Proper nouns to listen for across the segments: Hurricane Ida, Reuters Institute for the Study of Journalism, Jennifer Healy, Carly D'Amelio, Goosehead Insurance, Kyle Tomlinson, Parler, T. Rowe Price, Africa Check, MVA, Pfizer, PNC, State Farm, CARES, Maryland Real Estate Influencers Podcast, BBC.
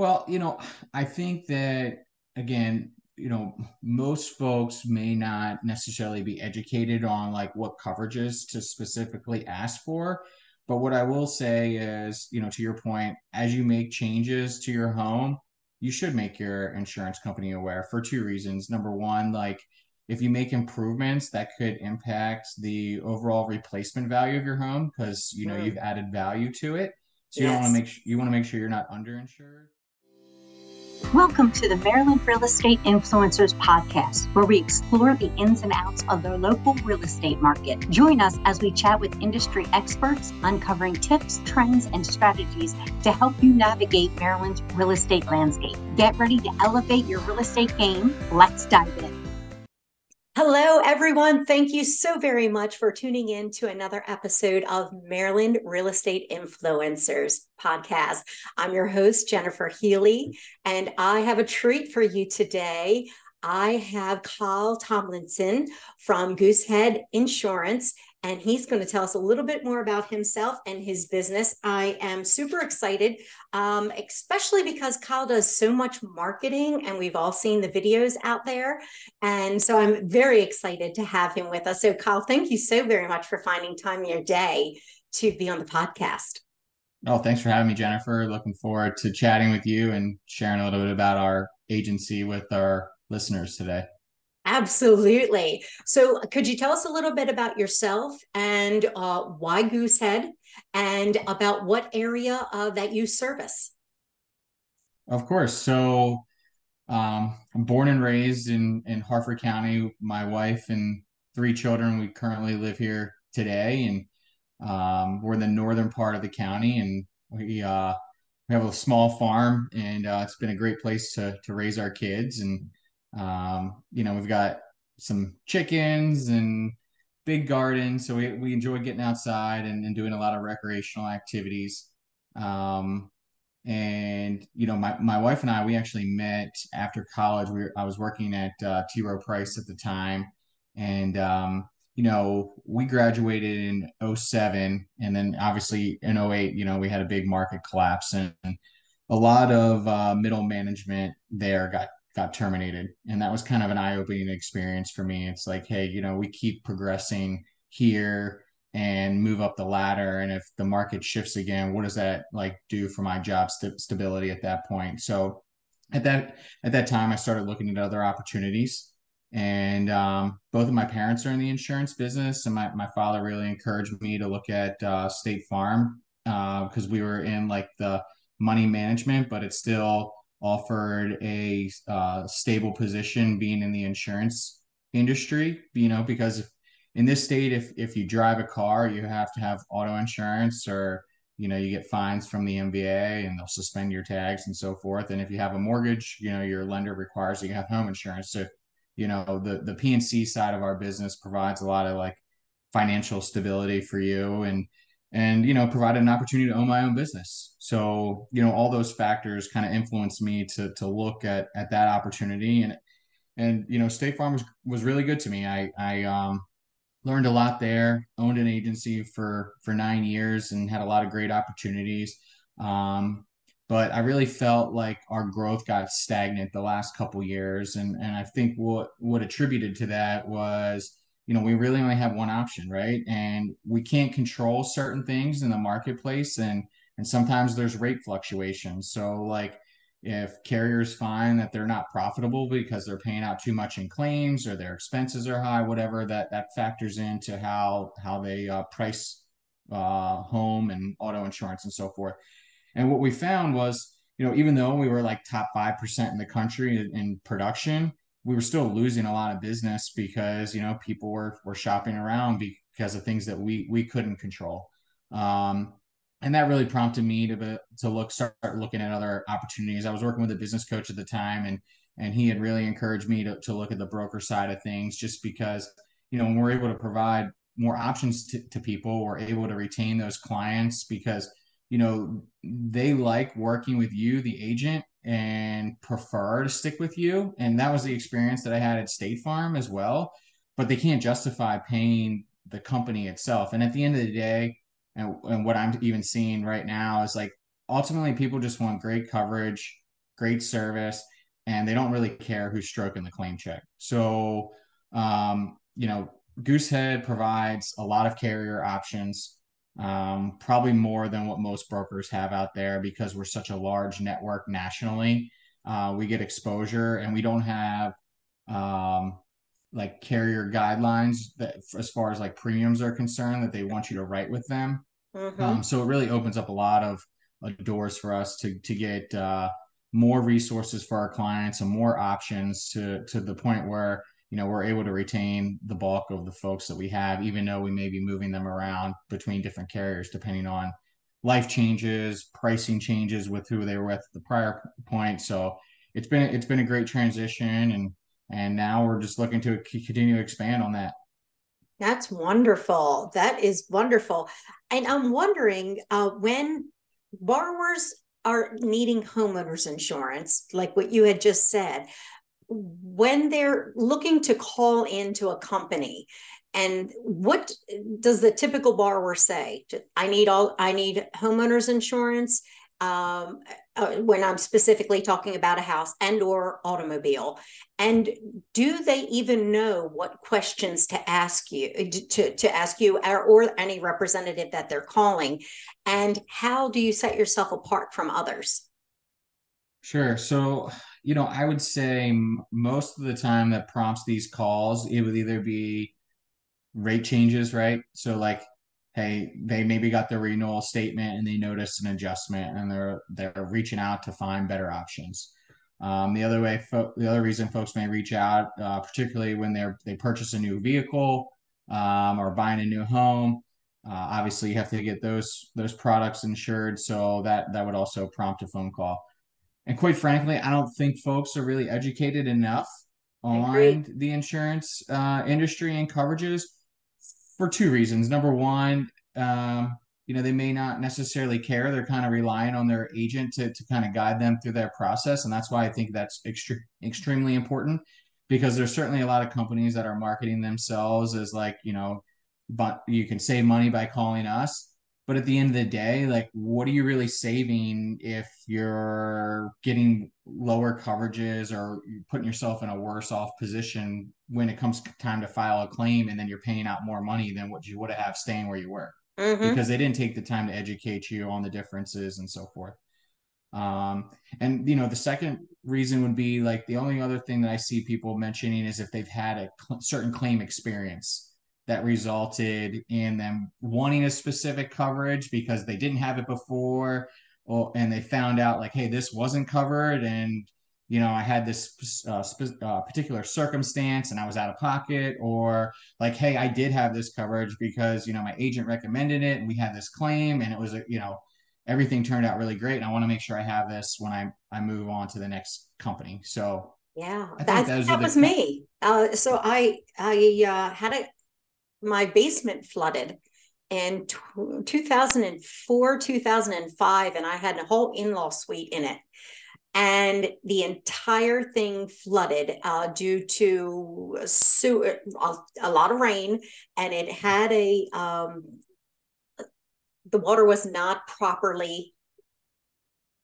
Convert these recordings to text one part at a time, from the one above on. Well, you know, I think that, again, you know, most folks may not necessarily be educated on like what coverages to specifically ask for. But what I will say is, you know, to your point, as you make changes to your home, you should make your insurance company aware for two reasons. Number one, like if you make improvements that could impact the overall replacement value of your home, because, you know, you've added value to it. So you don't want to make sure you're not underinsured. Welcome to the Maryland Real Estate Influencers Podcast, where we explore the ins and outs of the local real estate market. Join us as we chat with industry experts, uncovering tips, trends, and strategies to help you navigate Maryland's real estate landscape. Get ready to elevate your real estate game. Let's dive in. Hello, everyone. Thank you so very much for tuning in to another episode of Maryland Real Estate Influencers Podcast. I'm your host, Jennifer Healy, and I have a treat for you today. I have Kyle Tomlinson from Goosehead Insurance, and he's going to tell us a little bit more about himself and his business. I am super excited, especially because Kyle does so much marketing, and we've all seen the videos out there. And so I'm very excited to have him with us. So Kyle, thank you so very much for finding time in your day to be on the podcast. Oh, thanks for having me, Jennifer. Looking forward to chatting with you and sharing a little bit about our agency with our listeners today. Absolutely. So could you tell us a little bit about yourself and why Goosehead, and about what area that you service? Of course. So I'm born and raised in Harford County. My wife and three children, we currently live here today, and we're in the northern part of the county, and we have a small farm, and it's been a great place to raise our kids. And you know, we've got some chickens and big garden, so we enjoy getting outside and doing a lot of recreational activities. And you know, my wife and I, we actually met after college. I was working at T. Rowe Price at the time, and you know, we graduated in 2007, and then obviously in 2008, you know, we had a big market collapse, and a lot of middle management there got terminated. And that was kind of an eye-opening experience for me. It's like, hey, you know, we keep progressing here and move up the ladder. And if the market shifts again, what does that like do for my job stability at that point? So at that time, I started looking at other opportunities, and both of my parents are in the insurance business. And my father really encouraged me to look at State Farm, because we were in like the money management, but it's still offered a stable position being in the insurance industry, you know, because in this state, if you drive a car, you have to have auto insurance, or, you know, you get fines from the MVA, and they'll suspend your tags and so forth. And if you have a mortgage, you know, your lender requires that you have home insurance. So, you know, the PNC side of our business provides a lot of like financial stability for you, and, you know, provided an opportunity to own my own business. So, you know, all those factors kind of influenced me to look at that opportunity. And, you know, State Farm was really good to me. I learned a lot there, owned an agency for 9 years, and had a lot of great opportunities. But I really felt like our growth got stagnant the last couple of years. And I think what attributed to that was, you know, we really only have one option, right? And we can't control certain things in the marketplace, and sometimes there's rate fluctuations. So like if carriers find that they're not profitable because they're paying out too much in claims, or their expenses are high, whatever, that factors into how they price home and auto insurance and so forth. And what we found was, you know, even though we were like top 5% in the country in production, we were still losing a lot of business because, you know, people were shopping around because of things that we couldn't control. And that really prompted me to start looking at other opportunities. I was working with a business coach at the time, and he had really encouraged me to look at the broker side of things, just because, you know, when we're able to provide more options to people, we're able to retain those clients because, you know, they like working with you, the agent, and prefer to stick with you. And that was the experience that I had at State Farm as well, but they can't justify paying the company itself. And at the end of the day, and what I'm even seeing right now is like, ultimately people just want great coverage, great service, and they don't really care who's stroking the claim check. So, you know, Goosehead provides a lot of carrier options, probably more than what most brokers have out there, because we're such a large network nationally. We get exposure, and we don't have like carrier guidelines that, as far as like premiums are concerned, that they want you to write with them. Mm-hmm. So it really opens up a lot of doors for us to get more resources for our clients and more options to the point where, you know, we're able to retain the bulk of the folks that we have, even though we may be moving them around between different carriers, depending on life changes, pricing changes with who they were with at the prior point. So it's been a great transition, and now we're just looking to continue to expand on that. That's wonderful. That is wonderful. And I'm wondering when borrowers are needing homeowners insurance, like what you had just said, when they're looking to call into a company, and what does the typical borrower say? I need homeowners insurance when I'm specifically talking about a house and or automobile. And do they even know what questions to ask you, or any representative that they're calling? And how do you set yourself apart from others? Sure. So, you know, I would say most of the time that prompts these calls, it would either be rate changes, right? So like, hey, they maybe got their renewal statement and they noticed an adjustment, and they're reaching out to find better options. The other reason folks may reach out, particularly when they purchase a new vehicle or buying a new home. Obviously, you have to get those products insured, so that would also prompt a phone call. And quite frankly, I don't think folks are really educated enough on the insurance industry and coverages. For two reasons. Number one, you know, they may not necessarily care. They're kind of relying on their agent to kind of guide them through their process. And that's why I think that's extremely important, because there's certainly a lot of companies that are marketing themselves as like, you know, but you can save money by calling us. But at the end of the day, like, what are you really saving if you're getting lower coverages or you're putting yourself in a worse off position when it comes time to file a claim, and then you're paying out more money than what you would have staying where you were? Mm-hmm. Because they didn't take the time to educate you on the differences and so forth. And, you know, the second reason would be like, the only other thing that I see people mentioning is if they've had a certain claim experience that resulted in them wanting a specific coverage because they didn't have it before, or, and they found out like, hey, this wasn't covered, and, you know, I had this particular circumstance and I was out of pocket, or like, hey, I did have this coverage because, you know, my agent recommended it and we had this claim and it was, you know, everything turned out really great. And I want to make sure I have this when I move on to the next company. So yeah, that was me. So I had my basement flooded in 2004, 2005, and I had a whole in-law suite in it. And the entire thing flooded due to a lot of rain, and it had the water was not properly,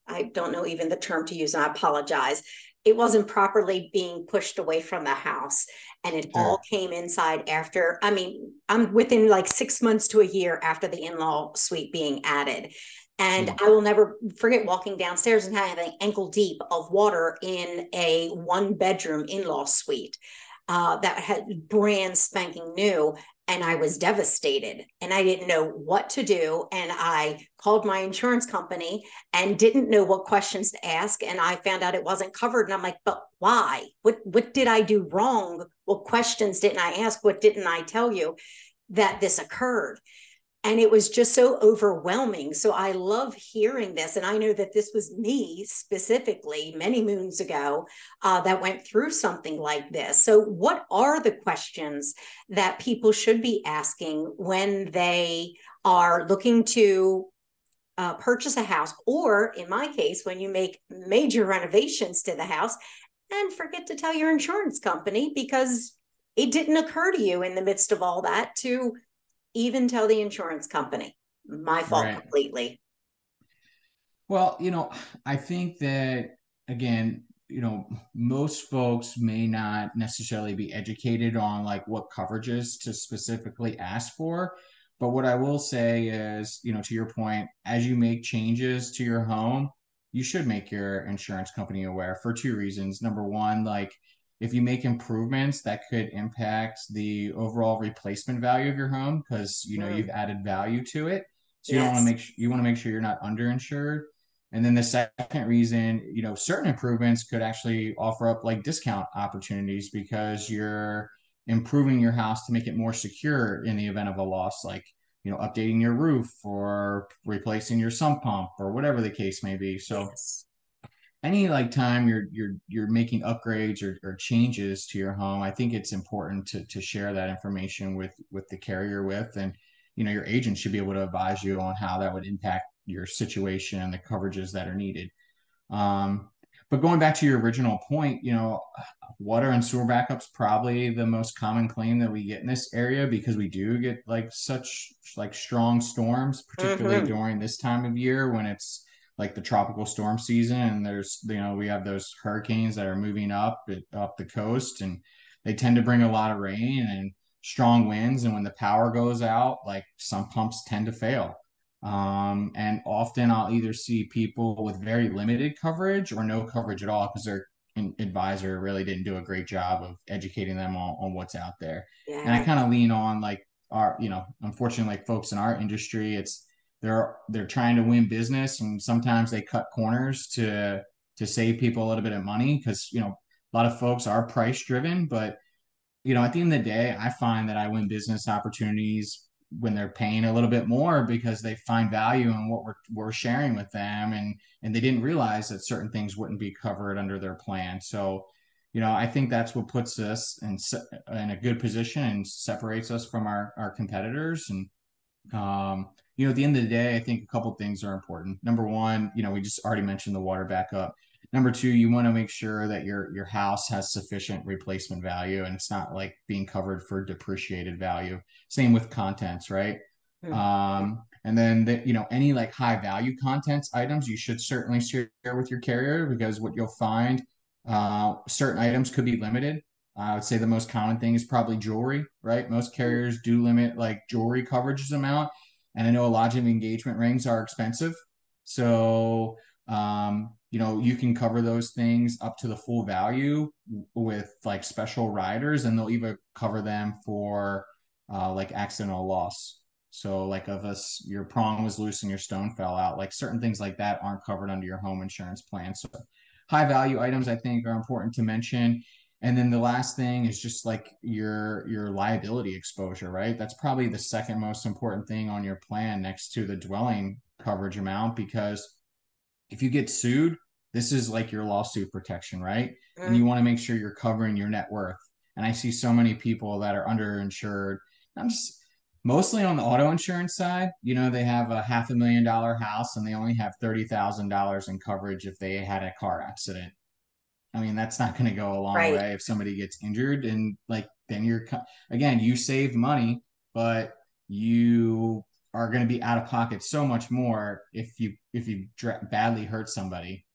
I don't know even the term to use, and I apologize. It wasn't properly being pushed away from the house, and it all came inside after, I mean, I'm within like 6 months to a year after the in-law suite being added. And I will never forget walking downstairs and having ankle deep of water in a one-bedroom in-law suite that had brand spanking new. And I was devastated, and I didn't know what to do. And I called my insurance company and didn't know what questions to ask. And I found out it wasn't covered. And I'm like, but why? What did I do wrong? What questions didn't I ask? What didn't I tell you that this occurred? And it was just so overwhelming. So I love hearing this. And I know that this was me specifically many moons ago that went through something like this. So what are the questions that people should be asking when they are looking to purchase a house, or in my case, when you make major renovations to the house and forget to tell your insurance company because it didn't occur to you in the midst of all that to even tell the insurance company? My fault completely. Well, you know, I think that again, you know, most folks may not necessarily be educated on like what coverages to specifically ask for. But what I will say is, you know, to your point, as you make changes to your home, you should make your insurance company aware for two reasons. Number one, like if you make improvements that could impact the overall replacement value of your home, because, you know, you've added value to it. So you don't want to make sure you're not underinsured. And then the second reason, you know, certain improvements could actually offer up like discount opportunities because you're improving your house to make it more secure in the event of a loss, like, you know, updating your roof or replacing your sump pump or whatever the case may be. So any like time you're making upgrades or changes to your home, I think it's important to share that information with the carrier with, and, you know, your agent should be able to advise you on how that would impact your situation and the coverages that are needed. But going back to your original point, you know, water and sewer backups probably the most common claim that we get in this area, because we do get like such like strong storms, particularly during this time of year when it's like the tropical storm season, and there's, you know, we have those hurricanes that are moving up the coast, and they tend to bring a lot of rain and strong winds. And when the power goes out, like some pumps tend to fail. And often I'll either see people with very limited coverage or no coverage at all because their advisor really didn't do a great job of educating them on what's out there. Yeah. And I kind of lean on like our, you know, unfortunately, like folks in our industry, it's they're trying to win business, and sometimes they cut corners to save people a little bit of money because, you know, a lot of folks are price driven. But, you know, at the end of the day, I find that I win business opportunities when they're paying a little bit more because they find value in what we're sharing with them. And they didn't realize that certain things wouldn't be covered under their plan. So, you know, I think that's what puts us in a good position and separates us from our competitors. And, you know, at the end of the day, I think a couple of things are important. Number one, you know, we just already mentioned the water backup. Number two, you want to make sure that your house has sufficient replacement value and it's not like being covered for depreciated value. Same with contents, right? Mm-hmm. And then, you know, any like high value contents items, you should certainly share with your carrier, because what you'll find, certain items could be limited. I would say the most common thing is probably jewelry, right? Most carriers do limit like jewelry coverages amount. And I know a lot of engagement rings are expensive. So, you know, you can cover those things up to the full value with like special riders, and they'll even cover them for like accidental loss. So like your prong was loose and your stone fell out, like certain things like that aren't covered under your home insurance plan. So high value items, I think, are important to mention. And then the last thing is just like your liability exposure, right? That's probably the second most important thing on your plan next to the dwelling coverage amount, because if you get sued, this is like your lawsuit protection, right? Mm-hmm. And you want to make sure you're covering your net worth. And I see so many people that are underinsured. I'm just mostly on the auto insurance side. You know, they have a $500,000 house and they only have $30,000 in coverage if they had a car accident. I mean, that's not going to go a long way if somebody gets injured. And like, then again, you save money, but you are going to be out of pocket so much more if you badly hurt somebody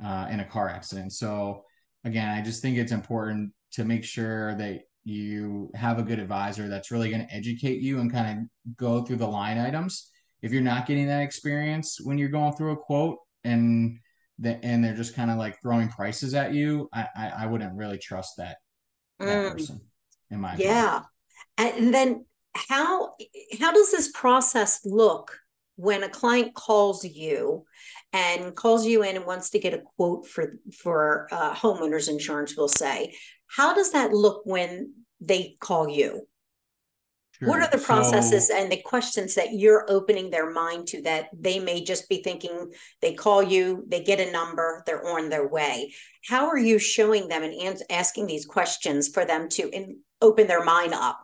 in a car accident. So again, I just think it's important to make sure that you have a good advisor that's really going to educate you and kind of go through the line items. If you're not getting that experience when you're going through a quote and they're just kind of like throwing prices at you, I wouldn't really trust that person in my opinion. And then how does this process look when a client calls you in and wants to get a quote for homeowners insurance, we'll say? How does that look when they call you? Sure. What are the processes and the questions that you're opening their mind to, that they may just be thinking they call you, they get a number, they're on their way? How are you showing them and asking these questions for them to open their mind up?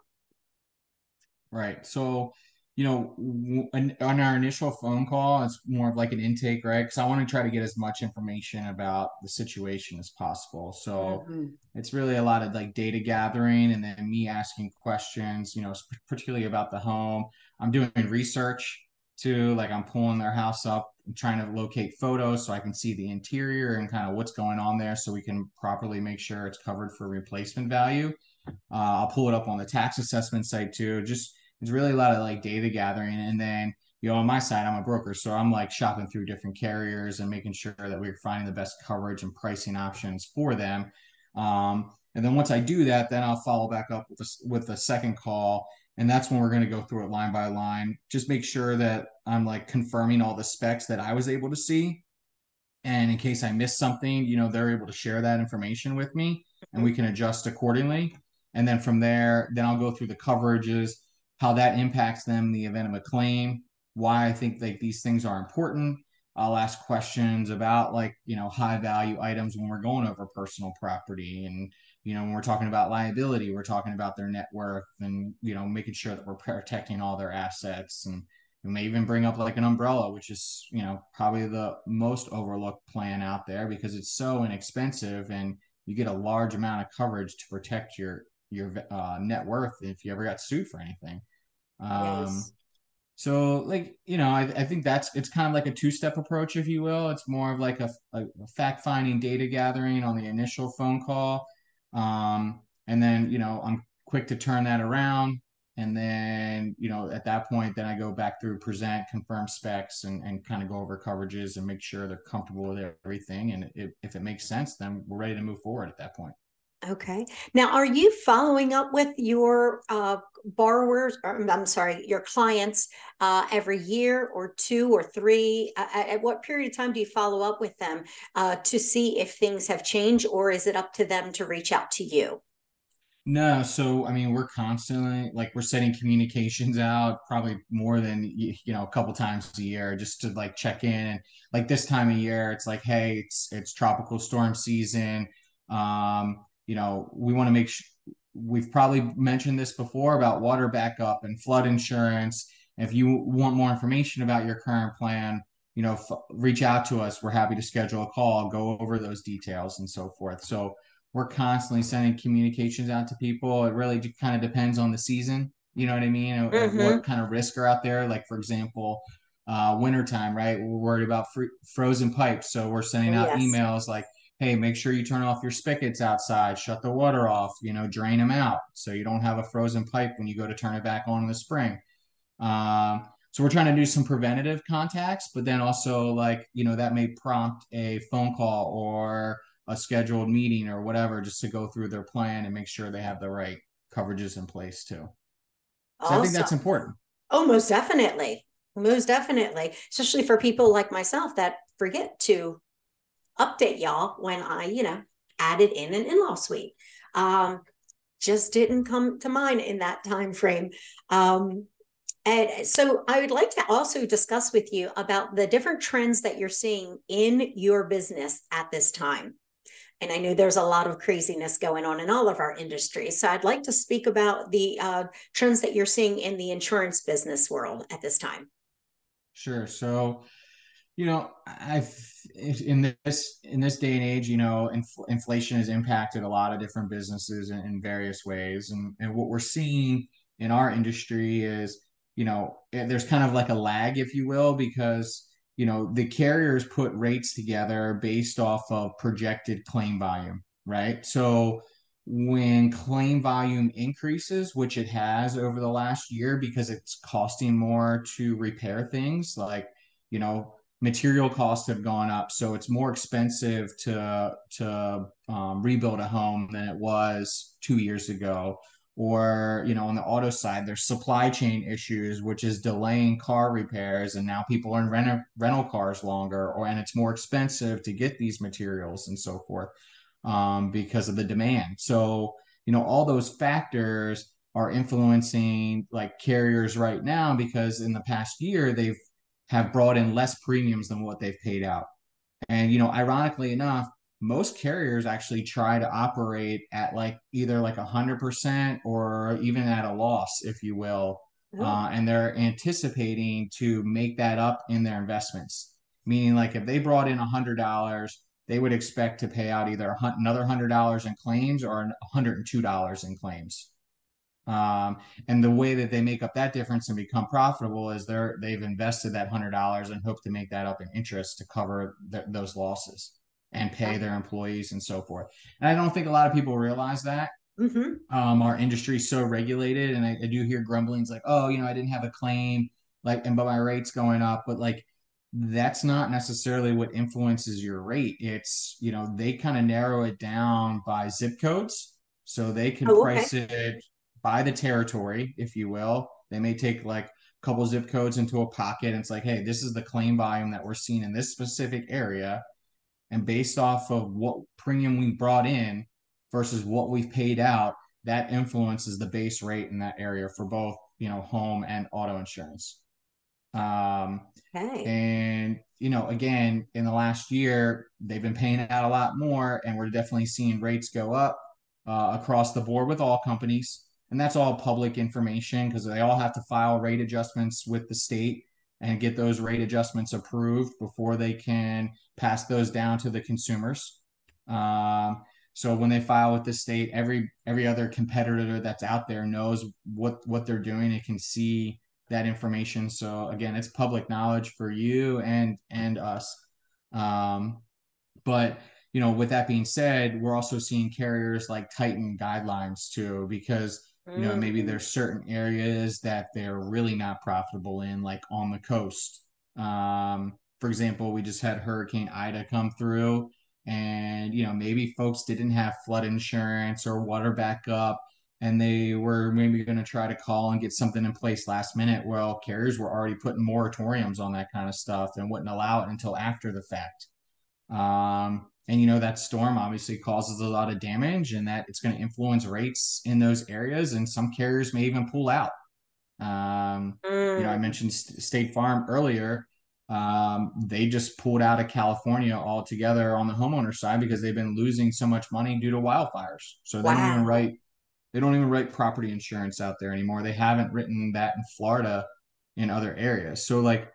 Right. So, you know, on our initial phone call, it's more of like an intake, right? Because I want to try to get as much information about the situation as possible. So it's really a lot of like data gathering and then me asking questions, you know, particularly about the home. I'm doing research. too. Like I'm pulling their house up, I'm trying to locate photos so I can see the interior and kind of what's going on there so we can properly make sure it's covered for replacement value. I'll pull it up on the tax assessment site too. Just, it's really a lot of like data gathering. And then, you know, on my side, I'm a broker. So I'm like shopping through different carriers and making sure that we're finding the best coverage and pricing options for them. And then once I do that, then I'll follow back up with a second call. And that's when we're going to go through it line by line. Just make sure that I'm like confirming all the specs that I was able to see. And in case I missed something, you know, they're able to share that information with me and we can adjust accordingly. And then from there, then I'll go through the coverages, how that impacts them in the event of a claim, why I think like these things are important. I'll ask questions about like, you know, high value items when we're going over personal property, and, you know, when we're talking about liability, we're talking about their net worth and, you know, making sure that we're protecting all their assets. And we may even bring up like an umbrella, which is, you know, probably the most overlooked plan out there because it's so inexpensive and you get a large amount of coverage to protect your net worth if you ever got sued for anything. Yes. So like, you know, I think that's, it's kind of like a two-step approach, if you will. It's more of like a fact-finding, data gathering on the initial phone call. And then, you know, I'm quick to turn that around. And then, you know, at that point, then I go back through, present, confirm specs, and kind of go over coverages and make sure they're comfortable with everything. And if it makes sense, then we're ready to move forward at that point. Okay. Now, are you following up with your borrowers, or, I'm sorry, your clients every year or two or three? At what period of time do you follow up with them to see if things have changed, or is it up to them to reach out to you? No. So, I mean, we're constantly, like, we're sending communications out probably more than, you know, a couple times a year just to like check in. And like this time of year, it's like, hey, it's tropical storm season. You know, we want to make sure, we've probably mentioned this before about water backup and flood insurance. If you want more information about your current plan, you know, reach out to us. We're happy to schedule a call, go over those details and so forth. So we're constantly sending communications out to people. It really just kind of depends on the season. You know what I mean? Mm-hmm. What kind of risks are out there? Like, for example, wintertime, right? We're worried about frozen pipes. So we're sending out emails like, hey, make sure you turn off your spigots outside, shut the water off, you know, drain them out so you don't have a frozen pipe when you go to turn it back on in the spring. So we're trying to do some preventative contacts, but then also like, you know, that may prompt a phone call or a scheduled meeting or whatever, just to go through their plan and make sure they have the right coverages in place too. So awesome. I think that's important. Oh, most definitely. Most definitely. Especially for people like myself that forget to update y'all when I, you know, added in an in-law suite. Just didn't come to mind in that time frame. And so I would like to also discuss with you about the different trends that you're seeing in your business at this time. And I know there's a lot of craziness going on in all of our industries. So I'd like to speak about the trends that you're seeing in the insurance business world at this time. Sure. So, you know, in this day and age, you know, inflation has impacted a lot of different businesses in various ways. And what we're seeing in our industry is, you know, there's kind of like a lag, if you will, because, you know, the carriers put rates together based off of projected claim volume, right? So when claim volume increases, which it has over the last year, because it's costing more to repair things, like, you know, material costs have gone up, so it's more expensive to rebuild a home than it was 2 years ago. Or, you know, on the auto side, there's supply chain issues, which is delaying car repairs, and now people are in rental cars longer, and it's more expensive to get these materials and so forth because of the demand. So, you know, all those factors are influencing like carriers right now, because in the past year they've brought in less premiums than what they've paid out. And, you know, ironically enough, most carriers actually try to operate at like either like 100% or even at a loss, if you will. Oh. And they're anticipating to make that up in their investments. Meaning, like, if they brought in $100, they would expect to pay out either another $100 in claims or $102 in claims. And the way that they make up that difference and become profitable is they've invested that $100 and hope to make that up in interest to cover those losses and pay their employees and so forth. And I don't think a lot of people realize that. Mm-hmm. Our industry is so regulated, and I do hear grumblings like, oh, you know, I didn't have a claim, like, and but my rate's going up. But like, that's not necessarily what influences your rate. It's, you know, they kind of narrow it down by zip codes, so they can price it by the territory, if you will. They may take like a couple zip codes into a pocket, and it's like, hey, this is the claim volume that we're seeing in this specific area, and based off of what premium we brought in versus what we've paid out, that influences the base rate in that area for both, you know, home and auto insurance. And, you know, again, in the last year, they've been paying out a lot more, and we're definitely seeing rates go up across the board with all companies. And that's all public information, because they all have to file rate adjustments with the state and get those rate adjustments approved before they can pass those down to the consumers. So when they file with the state, every other competitor that's out there knows what they're doing and can see that information. So again, it's public knowledge for you and us. But, you know, with that being said, we're also seeing carriers like tighten guidelines too, because, you know, maybe there's certain areas that they're really not profitable in, like on the coast. For example, we just had Hurricane Ida come through, and, you know, maybe folks didn't have flood insurance or water backup, and they were maybe going to try to call and get something in place last minute. Well, carriers were already putting moratoriums on that kind of stuff and wouldn't allow it until after the fact. And, you know, that storm obviously causes a lot of damage, and that it's going to influence rates in those areas. And some carriers may even pull out. You know, I mentioned State Farm earlier. They just pulled out of California altogether on the homeowner side because they've been losing so much money due to wildfires. So they don't even write. They don't even write property insurance out there anymore. They haven't written that in Florida and other areas. So like,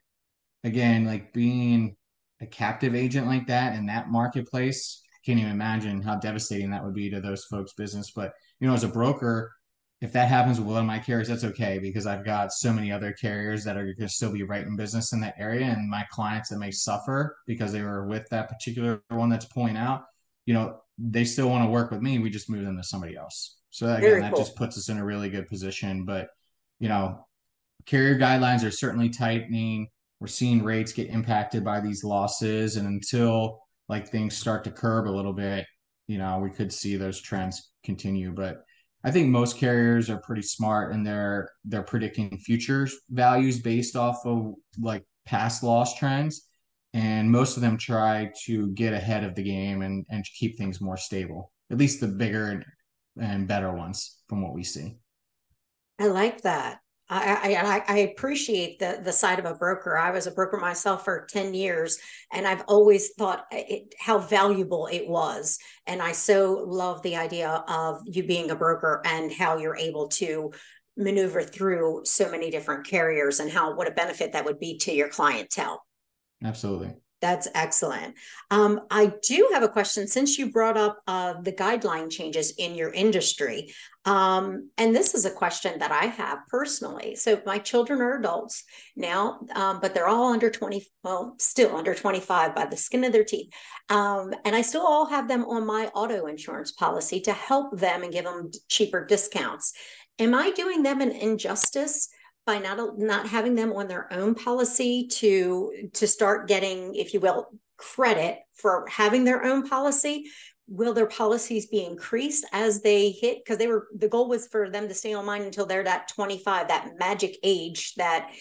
again, like being a captive agent like that in that marketplace, I can't even imagine how devastating that would be to those folks' business. But, you know, as a broker, if that happens with one of my carriers, that's okay, because I've got so many other carriers that are going to still be writing business in that area, and my clients that may suffer because they were with that particular one that's pulling out, you know, they still want to work with me. We just move them to somebody else. So again, that just puts us in a really good position. But, you know, carrier guidelines are certainly tightening. We're seeing rates get impacted by these losses. And until like things start to curb a little bit, you know, we could see those trends continue. But I think most carriers are pretty smart, and they're predicting future values based off of like past loss trends. And most of them try to get ahead of the game and keep things more stable, at least the bigger and better ones from what we see. I like that. I appreciate the side of a broker. I was a broker myself for 10 years, and I've always thought how valuable it was. And I so love the idea of you being a broker and how you're able to maneuver through so many different carriers, and how, what a benefit that would be to your clientele. Absolutely. That's excellent. I do have a question, since you brought up the guideline changes in your industry. And this is a question that I have personally. So my children are adults now, but they're all under 20, well, still under 25 by the skin of their teeth. And I still all have them on my auto insurance policy to help them and give them cheaper discounts. Am I doing them an injustice by not having them on their own policy to start getting, if you will, credit for having their own policy? Will their policies be increased as they hit? Because they were, the goal was for them to stay on mine until they're that 25, that magic age that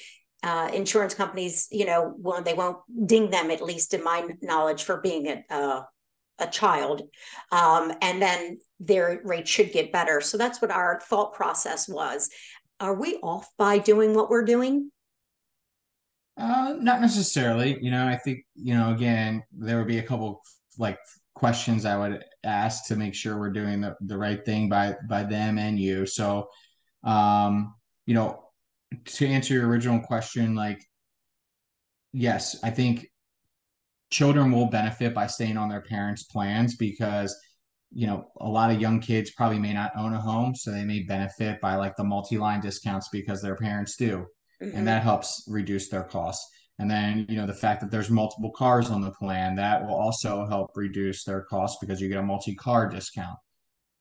insurance companies, you know, well, they won't ding them, at least in my knowledge, for being a child. And then their rate should get better. So that's what our thought process was. Are we off by doing what we're doing? Not necessarily. You know, I think, you know, again, there would be a couple like questions I would ask to make sure we're doing the right thing by them and you. So, you know, to answer your original question, like, yes, I think children will benefit by staying on their parents' plans, because you know, a lot of young kids probably may not own a home, so they may benefit by like the multi-line discounts because their parents do. Mm-hmm. And that helps reduce their costs. And then, you know, the fact that there's multiple cars on the plan, that will also help reduce their costs because you get a multi-car discount.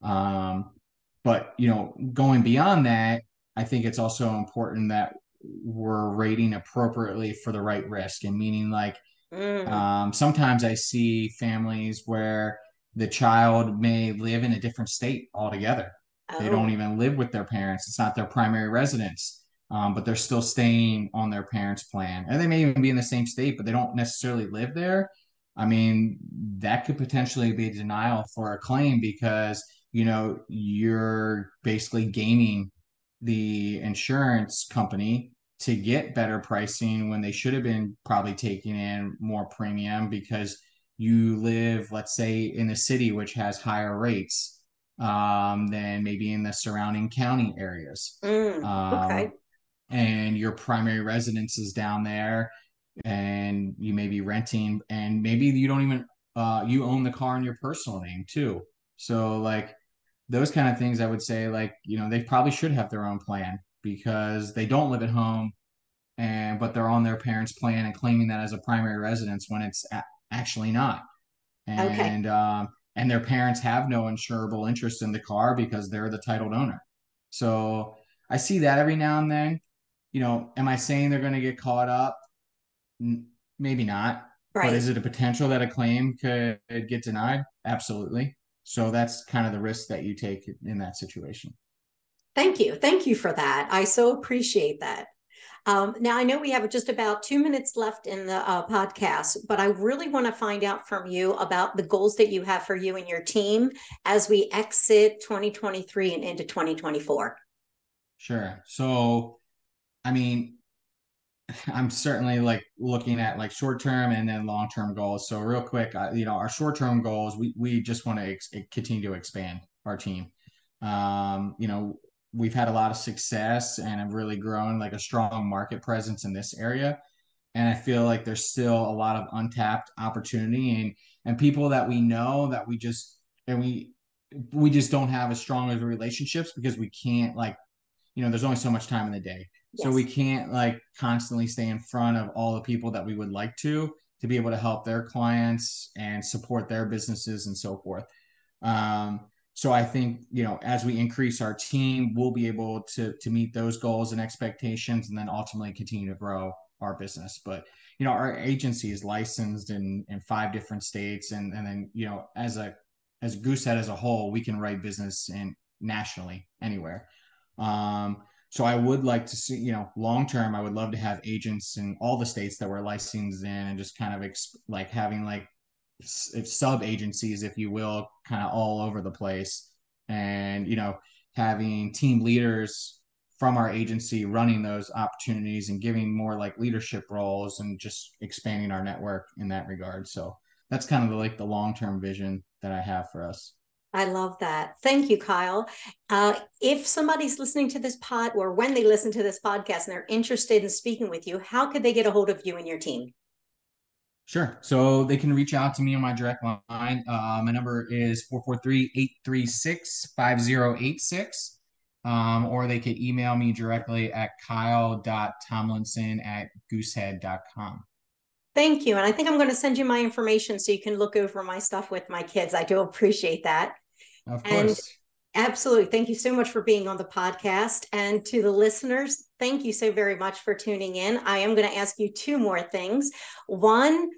But, you know, going beyond that, I think it's also important that we're rating appropriately for the right risk. And meaning like, sometimes I see families where the child may live in a different state altogether. Oh. They don't even live with their parents. It's not their primary residence. But they're still staying on their parents' plan. And they may even be in the same state, but they don't necessarily live there. I mean, that could potentially be a denial for a claim because, you know, you're basically gaming the insurance company to get better pricing when they should have been probably taking in more premium because you live, let's say, in a city which has higher rates than maybe in the surrounding county areas. Okay. And your primary residence is down there and you may be renting and maybe you don't even, you own the car in your personal name too. So like those kind of things, I would say like, you know, they probably should have their own plan because they don't live at home and, but they're on their parents' plan and claiming that as a primary residence when it's actually not. And, and their parents have no insurable interest in the car because they're the titled owner. So I see that every now and then. You know, am I saying they're going to get caught up? Maybe not. Right. But is it a potential that a claim could get denied? Absolutely. So that's kind of the risk that you take in that situation. Thank you. Thank you for that. I so appreciate that. Now, I know we have just about 2 minutes left in the podcast, but I really want to find out from you about the goals that you have for you and your team as we exit 2023 and into 2024. Sure. So, I mean, I'm certainly like looking at like short-term and then long-term goals. So real quick, you know, our short-term goals, we just want to continue to expand our team. You know, we've had a lot of success and have really grown like a strong market presence in this area. And I feel like there's still a lot of untapped opportunity and people that we know that we just, and we just don't have as strong of relationships because we can't like, you know, there's only so much time in the day. Yes. So we can't like constantly stay in front of all the people that we would like to be able to help their clients and support their businesses and so forth. So I think, you know, as we increase our team, we'll be able to meet those goals and expectations and then ultimately continue to grow our business. But, you know, our agency is licensed in 5 different states. And then, you know, as Goosehead as a whole, we can write business in nationally anywhere. So I would like to see, you know, long-term, I would love to have agents in all the states that we're licensed in and just kind of like having like sub agencies, if you will, kind of all over the place. And, you know, having team leaders from our agency running those opportunities and giving more like leadership roles and just expanding our network in that regard. So that's kind of like the long-term vision that I have for us. I love that. Thank you, Kyle. If somebody's listening to this pod or when they listen to this podcast and they're interested in speaking with you, how could they get a hold of you and your team? Sure. So they can reach out to me on my direct line. My number is 443-836-5086. Or they could email me directly at kyle.tomlinson@goosehead.com. Thank you. And I think I'm going to send you my information so you can look over my stuff with my kids. I do appreciate that. Of course. And absolutely. Thank you so much for being on the podcast. And to the listeners, thank you so very much for tuning in. I am going to ask you 2 more things. 1,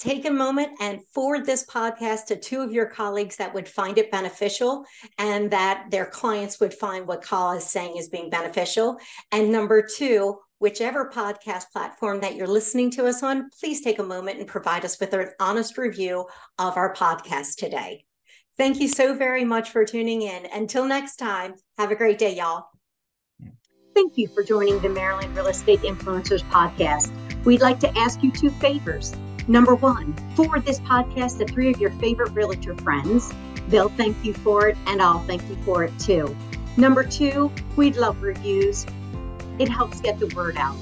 take a moment and forward this podcast to 2 of your colleagues that would find it beneficial and that their clients would find what Kyle is saying is being beneficial. And number 2, whichever podcast platform that you're listening to us on, please take a moment and provide us with an honest review of our podcast today. Thank you so very much for tuning in. Until next time, have a great day, y'all. Thank you for joining the Maryland Real Estate Influencers Podcast. We'd like to ask you 2 favors. Number 1, forward this podcast to 3 of your favorite realtor friends. They'll thank you for it, and I'll thank you for it too. Number 2, we'd love reviews. It helps get the word out.